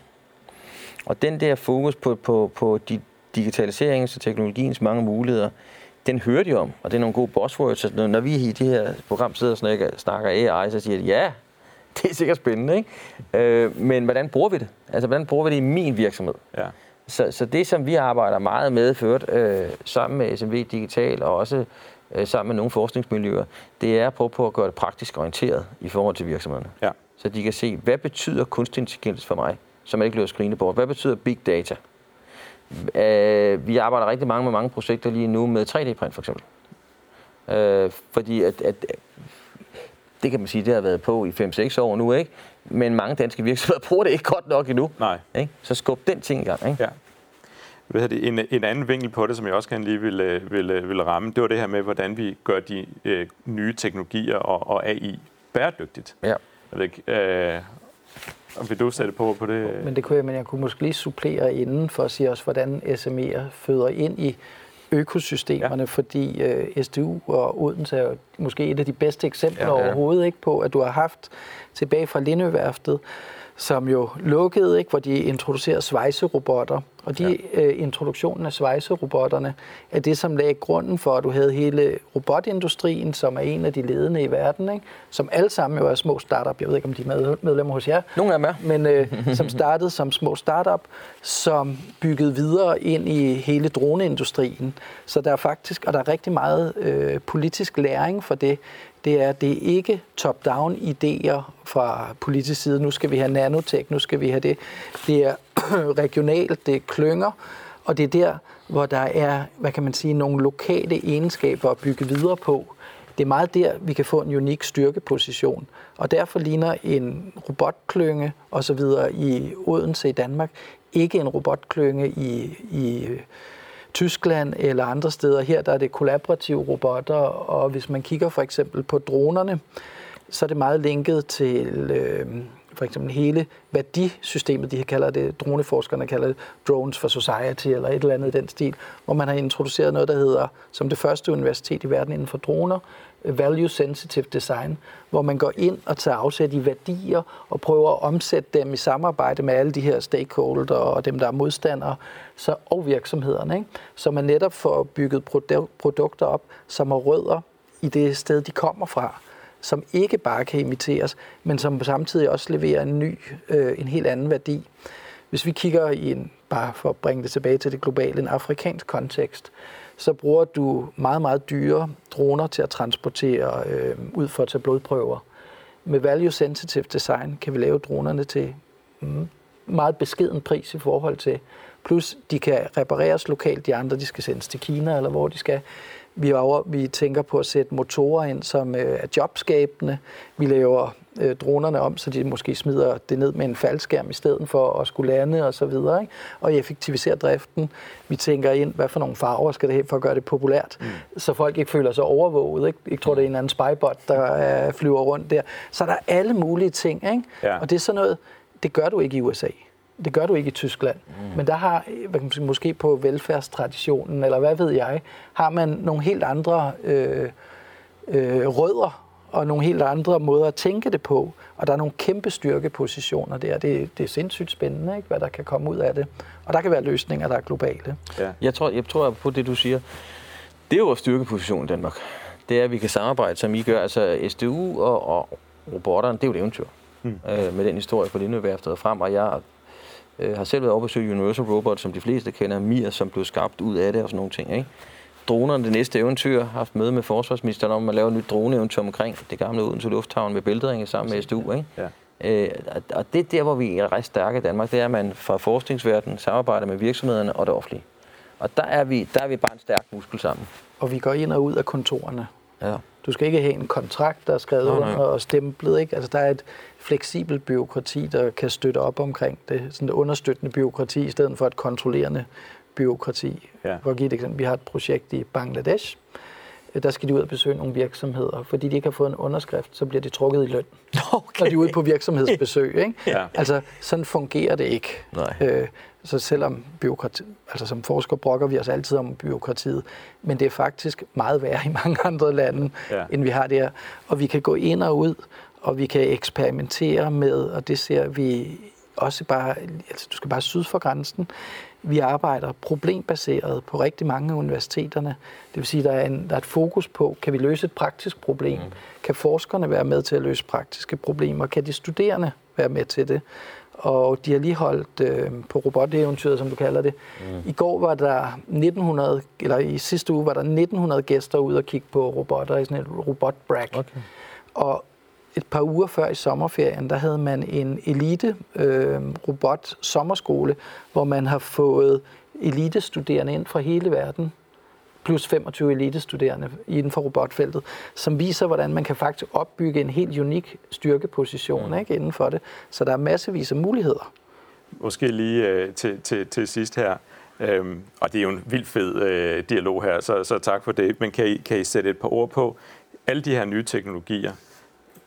Og den der fokus på, på, på digitaliseringens og teknologiens mange muligheder, den hører de om, og det er nogle gode buzzwords. Så når vi i det her program sidder og snakker, snakker A I, så siger de, ja, det er sikkert spændende, ikke? Øh, men hvordan bruger vi det? Altså, hvordan bruger vi det i min virksomhed? Ja. Så, så det, som vi arbejder meget med, ført øh, sammen med S M V Digital og også øh, sammen med nogle forskningsmiljøer, det er at prøve på at gøre det praktisk orienteret i forhold til virksomhederne. Ja. Så de kan se, hvad betyder kunstig intelligens for mig? Som man ikke løber skrigende på. Hvad betyder big data? Øh, vi arbejder rigtig mange med mange projekter lige nu med tre D-print for eksempel. Øh, fordi at, at, det kan man sige, det har været på i fem seks år nu, ikke? Men mange danske virksomheder bruger det ikke godt nok endnu. Nej. Ikke? Så skub den ting i gang, ikke? Ja. En, en anden vinkel på det, som jeg også gerne lige ville, ville, ville ramme, det var det her med, hvordan vi gør de øh, nye teknologier og, og A I bæredygtigt. Ja. Jeg Og vil du sætte på på det? Men det kunne jeg, men jeg kunne måske lige supplere inden for at sige også, hvordan S M E'er føder ind i økosystemerne, ja. fordi øh, S D U og Odense er måske et af de bedste eksempler ja, ja. overhovedet ikke på, at du har haft tilbage fra Lindøværftet, som jo lukkede, ikke, hvor de introducerer svejserobotter. Og de ja. øh, introduktionen af svejserobotterne er det, som lagde grunden for, at du havde hele robotindustrien, som er en af de ledende i verden, ikke? Som alle sammen jo er små startup. Jeg ved ikke, om de er medlemmer hos jer. Nogle af dem er. Men øh, som startede som små startup, som byggede videre ind i hele droneindustrien. Så der er faktisk, og der er rigtig meget øh, politisk læring for det, det er, det er ikke top-down idéer fra politisk side. Nu skal vi have nanotek, nu skal vi have det. Det er regionalt, det er klynger, Og det er der, hvor der er, hvad kan man sige, nogle lokale egenskaber at bygge videre på. Det er meget der, vi kan få en unik styrkeposition. Og derfor ligner en robotklynge osv. i Odense i Danmark ikke en robotklynge i, i Tyskland eller andre steder. Her der er det kollaborative robotter, og hvis man kigger for eksempel på dronerne, så er det meget linket til øh, for eksempel hele værdisystemet, de kalder det, droneforskerne kalder det Drones for Society eller et eller andet den stil, hvor man har introduceret noget, der hedder, som det første universitet i verden inden for droner, Value Sensitive Design, hvor man går ind og tager afsæt i værdier og prøver at omsætte dem i samarbejde med alle de her stakeholders og dem, der er modstandere så, og virksomhederne, ikke? Så man netop får bygget produ- produkter op, som har rødder i det sted, de kommer fra, som ikke bare kan imiteres, men som samtidig også leverer en ny, øh, en helt anden værdi. Hvis vi kigger i en, bare for at bringe det tilbage til det globale, en afrikansk kontekst, så bruger du meget, meget dyre droner til at transportere øh, ud for at tage blodprøver. Med value sensitive design kan vi lave dronerne til mm, meget beskeden pris i forhold til. Plus de kan repareres lokalt, de andre de skal sendes til Kina eller hvor de skal. Vi, over, vi tænker på at sætte motorer ind, som øh, er jobskabende. Vi laver øh, dronerne om, så de måske smider det ned med en faldskærm i stedet for at skulle lande og så videre, ikke? Og effektivisere driften. Vi tænker ind, hvad for nogle farver skal det have for at gøre det populært, mm. så folk ikke føler sig overvåget. Ikke, ikke tror, det er en eller anden spybot, der øh, flyver rundt der. Så der er alle mulige ting, ikke? Ja. Og det er sådan noget, det gør du ikke i U S A. Det gør du ikke i Tyskland, mm. men der har, måske på velfærdstraditionen, eller hvad ved jeg, har man nogle helt andre øh, øh, rødder, og nogle helt andre måder at tænke det på, og der er nogle kæmpe styrkepositioner der. Det, det er sindssygt spændende, ikke, hvad der kan komme ud af det. Og der kan være løsninger, der er globale. Ja. Jeg tror, jeg tror på det, du siger. Det er jo vores styrkeposition i Danmark. Det er, at vi kan samarbejde, som I gør. Altså S D U og, og robotterne, det er jo et eventyr. Mm. Øh, med den historie på Lindøværftet frem, og jeg Jeg har selv været oppe og besøge Universal Robot, som de fleste kender, M I R, som blev skabt ud af det og sådan nogle ting, ikke? Dronerne, det næste eventyr, har haft møde med forsvarsministeren om at lave et nyt droneeventyr omkring det gamle Odense Lufthavn med bælteringe sammen med S D U, ikke? Ja. Øh, og det er der, hvor vi er ret stærke i Danmark, det er, at man fra forskningsverdenen samarbejder med virksomhederne og det offentlige. Og der er vi, der er vi bare en stærk muskel sammen. Og vi går ind og ud af kontorerne. Ja. Du skal ikke have en kontrakt, der er skrevet under no, no. og stemplet, ikke? Altså, der er et fleksibelt byråkrati, der kan støtte op omkring det. Sådan et understøttende byråkrati, i stedet for et kontrollerende byråkrati. Ja. For at give et eksempel, vi har et projekt i Bangladesh. Der skal de ud og besøge nogle virksomheder. Fordi de ikke har fået en underskrift, så bliver de trukket i løn. Okay. Når de er ude på virksomhedsbesøg, ikke? Ja. Altså, sådan fungerer det ikke. Nej. Så selvom byråkrati, altså som forsker brokker vi os altid om byråkratiet, men det er faktisk meget værre i mange andre lande, ja. End vi har der. Og vi kan gå ind og ud, og vi kan eksperimentere med, og det ser vi også bare, altså du skal bare syd for grænsen. Vi arbejder problembaseret på rigtig mange af universiteterne. Det vil sige, der er, en, der er et fokus på, kan vi løse et praktisk problem? Mm. Kan forskerne være med til at løse praktiske problemer? Kan de studerende være med til det? Og de har lige holdt øh, på roboteventyret, som du kalder det. Mm. I går var der nitten hundrede, eller i sidste uge var der nitten hundrede gæster ude og kigge på robotter i sådan et robotbrag. Okay. Og et par uger før i sommerferien, der havde man en elite øh, robot sommerskole, hvor man har fået elitestuderende ind fra hele verden, plus femogtyve elitestuderende inden for robotfeltet, som viser, hvordan man kan faktisk opbygge en helt unik styrkeposition, mm. ikke, inden for det. Så der er massevis af muligheder. Måske lige øh, til, til, til sidst her, øhm, og det er jo en vildt fed øh, dialog her, så, så tak for det, men kan I, kan I sætte et par ord på alle de her nye teknologier?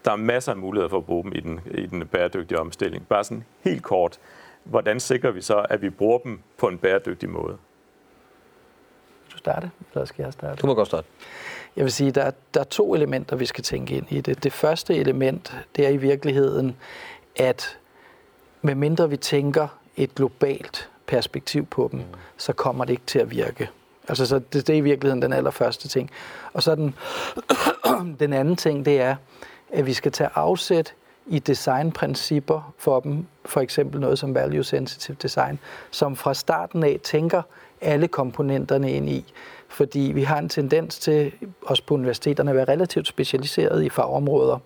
Der er masser af muligheder for at bruge dem i den, i den bæredygtige omstilling. Bare sådan helt kort, hvordan sikrer vi så, at vi bruger dem på en bæredygtig måde? Starte, eller skal jeg starte? Du må godt starte. Jeg vil sige, at der, der er to elementer, vi skal tænke ind i det. Det første element, det er i virkeligheden, at medmindre vi tænker et globalt perspektiv på dem, mm. så kommer det ikke til at virke. Altså, så det, det er i virkeligheden den allerførste ting. Og så den, den anden ting, det er, at vi skal tage afsæt i designprincipper for dem, for eksempel noget som value sensitive design, som fra starten af tænker alle komponenterne ind i. Fordi vi har en tendens til, også på universiteterne, at være relativt specialiseret i fagområder.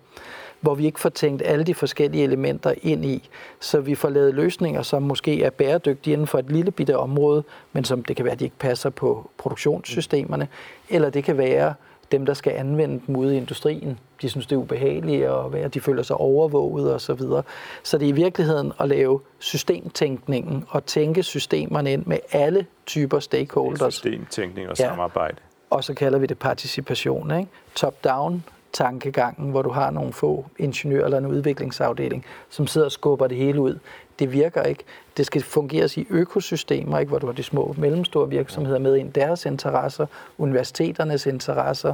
hvor vi ikke får tænkt alle de forskellige elementer ind i, så vi får lavet løsninger, som måske er bæredygtige inden for et lille bitte område, men som det kan være, at de ikke passer på produktionssystemerne, eller det kan være dem, der skal anvende dem ude i industrien. De synes, det er ubehageligt, og de føler sig overvåget osv. Så, så det er i virkeligheden at lave systemtænkningen og tænke systemerne ind med alle typer stakeholders. Systemtænkning og samarbejde. Ja. Og så kalder vi det participation, ikke? Top-down tankegangen, hvor du har nogle få ingeniører eller en udviklingsafdeling, som sidder og skubber det hele ud. Det virker ikke. Det skal fungeres i økosystemer, ikke? Hvor du har de små mellemstore virksomheder med ind, deres interesser, universiteternes interesser,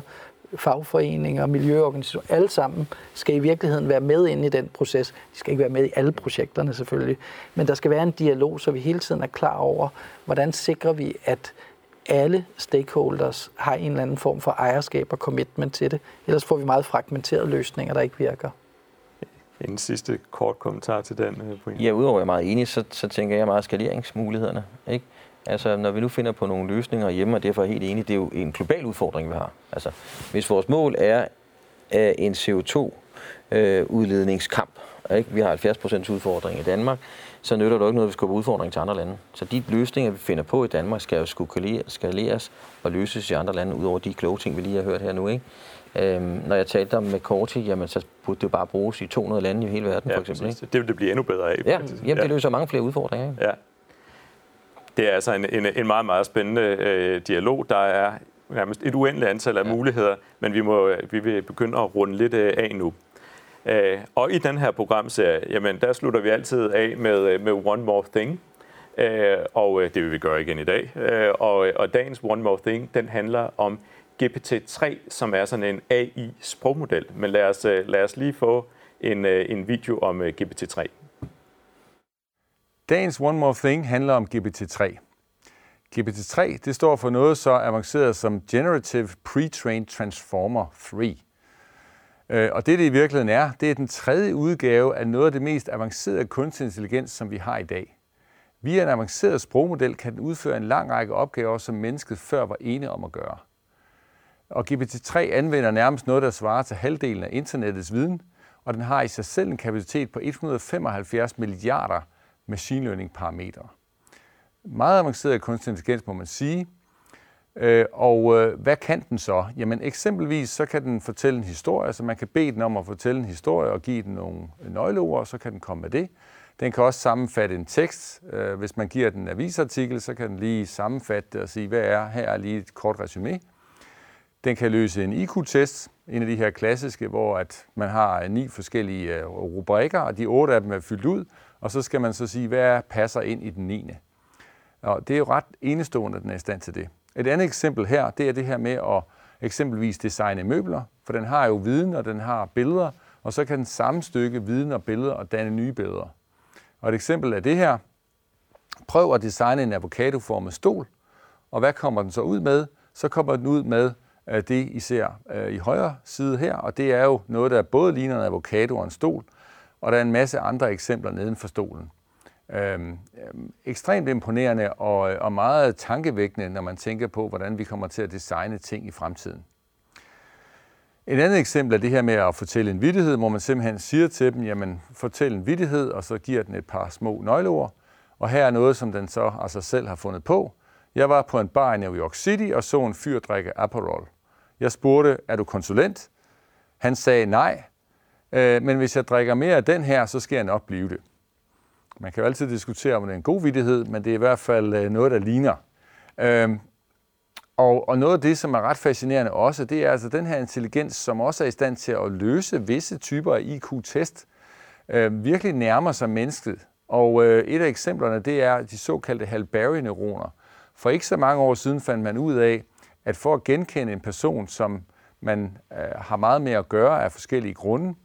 fagforeninger, miljøorganisationer, alle sammen skal i virkeligheden være med ind i den proces. De skal ikke være med i alle projekterne selvfølgelig, men der skal være en dialog, så vi hele tiden er klar over, hvordan sikrer vi, at alle stakeholders har en eller anden form for ejerskab og commitment til det. Ellers får vi meget fragmenterede løsninger, der ikke virker. En sidste kort kommentar til den. Point. Ja, udover at jeg er meget enig, så, så tænker jeg meget skaleringsmulighederne. Ikke? Altså, når vi nu finder på nogle løsninger hjemme, og derfor er helt enig, det er jo en global udfordring, vi har. Altså, hvis vores mål er en C O to udledningskamp, ikke? Vi har halvfjerds procent udfordring i Danmark, så nytter det jo ikke noget, at vi skubber udfordringen til andre lande. Så de løsninger, vi finder på i Danmark, skal jo skulle skaleres og løses i andre lande, udover de kloge ting, vi lige har hørt her nu. Ikke? Øhm, når jeg talte om med Corti, jamen, så burde det jo bare bruges i to hundrede lande i hele verden, ja, for eksempel. Ikke? Det vil det blive endnu bedre af. Ja, jamen, det løser mange flere udfordringer. Ikke? Ja. Det er altså en, en, en meget, meget spændende øh, dialog, der er nærmest et uendeligt antal af ja. muligheder, men vi, må, vi vil begynde at runde lidt øh, af nu. Uh, og i den her programserie, jamen, der slutter vi altid af med, med One More Thing, uh, og uh, det vil vi gøre igen i dag. Uh, og, og dagens One More Thing, den handler om G P T tre, som er sådan en A I-sprogmodel. Men lad os, uh, lad os lige få en, uh, en video om uh, G P T tre. Dagens One More Thing handler om G P T tre. G P T tre, det står for noget så avanceret som Generative Pre-Trained Transformer tre. Og det, det i virkeligheden er, det er den tredje udgave af noget af det mest avancerede kunstig intelligens, som vi har i dag. Via en avanceret sprogmodel kan den udføre en lang række opgaver, som mennesket før var ene om at gøre. Og G P T tre anvender nærmest noget, der svarer til halvdelen af internettets viden, og den har i sig selv en kapacitet på et hundrede og femoghalvfjerds milliarder machine learning parametre. Meget avanceret kunstig intelligens, må man sige. Og øh, hvad kan den så? Jamen eksempelvis så kan den fortælle en historie, så man kan bede den om at fortælle en historie og give den nogle nøgleord, så kan den komme med det. Den kan også sammenfatte en tekst. Hvis man giver den en avisartikel, så kan den lige sammenfatte det og sige, hvad er her er lige et kort resume. Den kan løse en I Q-test, en af de her klassiske, hvor at man har ni forskellige rubrikker, og de otte af dem er fyldt ud, og så skal man så sige, hvad passer ind i den niende. Og det er jo ret enestående, at den er i stand til det. Et andet eksempel her, det er det her med at eksempelvis designe møbler, for den har jo viden, og den har billeder, og så kan den sammenstykke viden og billeder og danne nye billeder. Og et eksempel er det her. Prøv at designe en avocadoformet stol, og hvad kommer den så ud med? Så kommer den ud med det, I ser i højre side her, og det er jo noget, der både ligner en avocado og en stol, og der er en masse andre eksempler neden for stolen. Øhm, ekstremt imponerende og, og meget tankevækkende, når man tænker på, hvordan vi kommer til at designe ting i fremtiden. Et andet eksempel er det her med at fortælle en vittighed, hvor man simpelthen siger til dem, jamen fortæl en vittighed, og så giver den et par små nøgleord. Og her er noget, som den så altså selv har fundet på. Jeg var på en bar i New York City og så en fyr drikke Aperol. Jeg spurgte, er du konsulent? Han sagde nej, øh, men hvis jeg drikker mere af den her, så skal jeg nok blive det. Man kan jo altid diskutere, om det er en god vittighed, men det er i hvert fald noget, der ligner. Øhm, og, og noget af det, som er ret fascinerende også, det er altså den her intelligens, som også er i stand til at løse visse typer af I Q-test, øhm, virkelig nærmer sig mennesket. Og øh, et af eksemplerne, det er de såkaldte Halle Berry-neuroner. For ikke så mange år siden fandt man ud af, at for at genkende en person, som man øh, har meget med at gøre af forskellige grunde,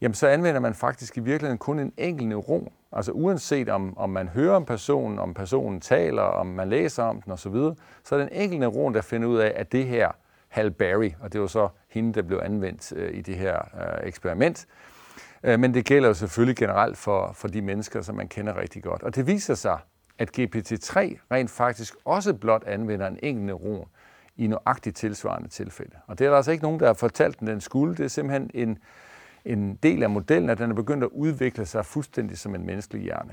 jamen så anvender man faktisk i virkeligheden kun en enkelt neuron. Altså uanset om, om man hører om personen, om personen taler, om man læser om den osv., så er det en enkelt neuron, der finder ud af, at det her Halle Berry, og det var så hende, der blev anvendt øh, i det her øh, eksperiment. Øh, men det gælder jo selvfølgelig generelt for, for de mennesker, som man kender rigtig godt. Og det viser sig, at G P T tre rent faktisk også blot anvender en enkelt neuron i nøjagtigt tilsvarende tilfælde. Og det er der altså ikke nogen, der har fortalt den, den skulle. Det er simpelthen en en del af modellen, at den er begyndt at udvikle sig fuldstændig som en menneskelig hjerne.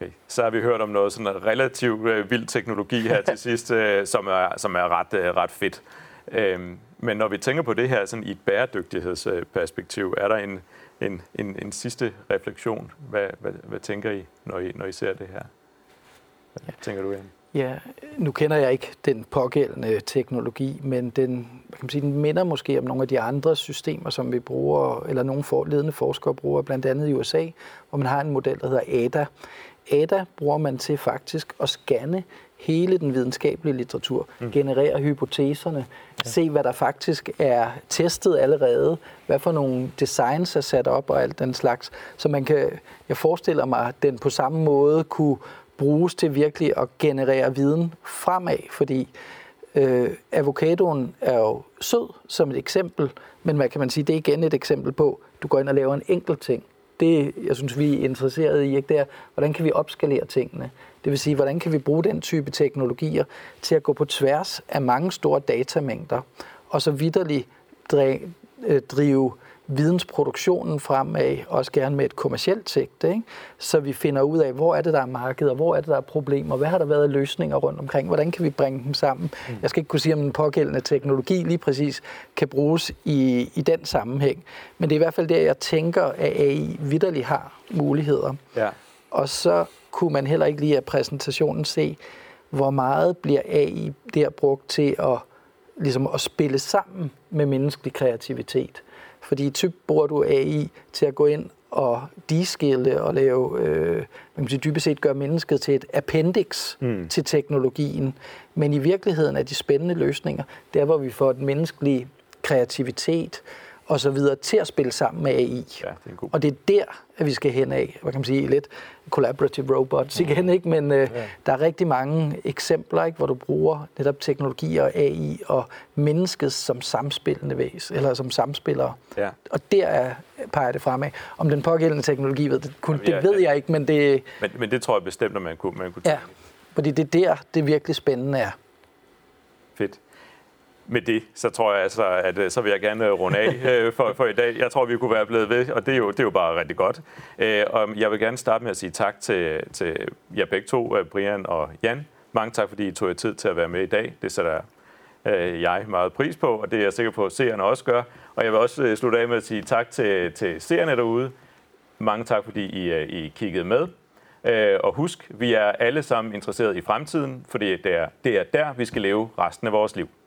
Okay. Så har vi hørt om noget sådan relativt øh, vild teknologi her til sidst, øh, som er, som er ret, øh, ret fedt. Øhm, men når vi tænker på det her sådan i et bæredygtighedsperspektiv, er der en, en, en, en sidste refleksion? Hvad, hvad, hvad tænker I når, I, når I ser det her? Hvad ja. tænker du, Jan? Ja, nu kender jeg ikke den pågældende teknologi, men den, hvad kan man sige, den minder måske om nogle af de andre systemer, som vi bruger, eller nogle ledende forskere bruger, blandt andet i U S A, hvor man har en model, der hedder Ada. Ada bruger man til faktisk at scanne hele den videnskabelige litteratur, mm. generere hypoteserne, ja. se hvad der faktisk er testet allerede, hvad for nogle designs er sat op og alt den slags. Så man kan, jeg forestiller mig, at den på samme måde kunne bruges til virkelig at generere viden fremad, fordi øh, avocadoen er jo sød som et eksempel, men hvad kan man sige, det er igen et eksempel på, du går ind og laver en enkelt ting. Det, jeg synes, vi er interesserede i, ikke, det er, hvordan kan vi opskalere tingene? Det vil sige, hvordan kan vi bruge den type teknologier til at gå på tværs af mange store datamængder, og så vitterligt drive vidensproduktionen fremad, også gerne med et kommercielt sigte, ikke? Så vi finder ud af, hvor er det, der er markeder, hvor er det, der er problemer, hvad har der været løsninger rundt omkring, hvordan kan vi bringe dem sammen? Mm. Jeg skal ikke kunne sige, om den pågældende teknologi lige præcis kan bruges i, i den sammenhæng, men det er i hvert fald der, jeg tænker, at A I vitterligt har muligheder. Ja. Og så kunne man heller ikke lige af præsentationen se, hvor meget bliver A I der brugt til at, ligesom at spille sammen med menneskelig kreativitet. Fordi typ bruger du A I til at gå ind og deskille og lave, øh, man kan sige, dybest set gøre mennesket til et appendix mm. til teknologien. Men i virkeligheden er de spændende løsninger der, hvor vi får den menneskelige kreativitet og så videre til at spille sammen med A I. Ja, det er god. Og det er der, at vi skal hen af. Hvad kan man sige, lidt collaborative robots igen, ikke? Men øh, ja. der er rigtig mange eksempler, ikke, hvor du bruger netop teknologier og A I og mennesket som samspillende væs, eller som samspillere. Ja. Og der peger det fremad. Om den pågældende teknologi, ved det, kun, Jamen, ja, det ved jeg ikke, men det... Men, men det tror jeg bestemt, at man kunne, man kunne ja, tænke. Fordi det er der, det virkelig spændende er. Fedt. Med det, så tror jeg altså, at så vil jeg gerne runde af for, for i dag. Jeg tror, vi kunne være blevet ved, og det er jo, det er jo bare rigtig godt. Og jeg vil gerne starte med at sige tak til, til jer begge to, Brian og Jan. Mange tak, fordi I tog jer tid til at være med i dag. Det sætter jeg meget pris på, og det er jeg sikker på, at seerne også gør. Og jeg vil også slutte af med at sige tak til, til seerne derude. Mange tak, fordi I, I kiggede med. Og husk, vi er alle sammen interesserede i fremtiden, fordi det er, det er der, vi skal leve resten af vores liv.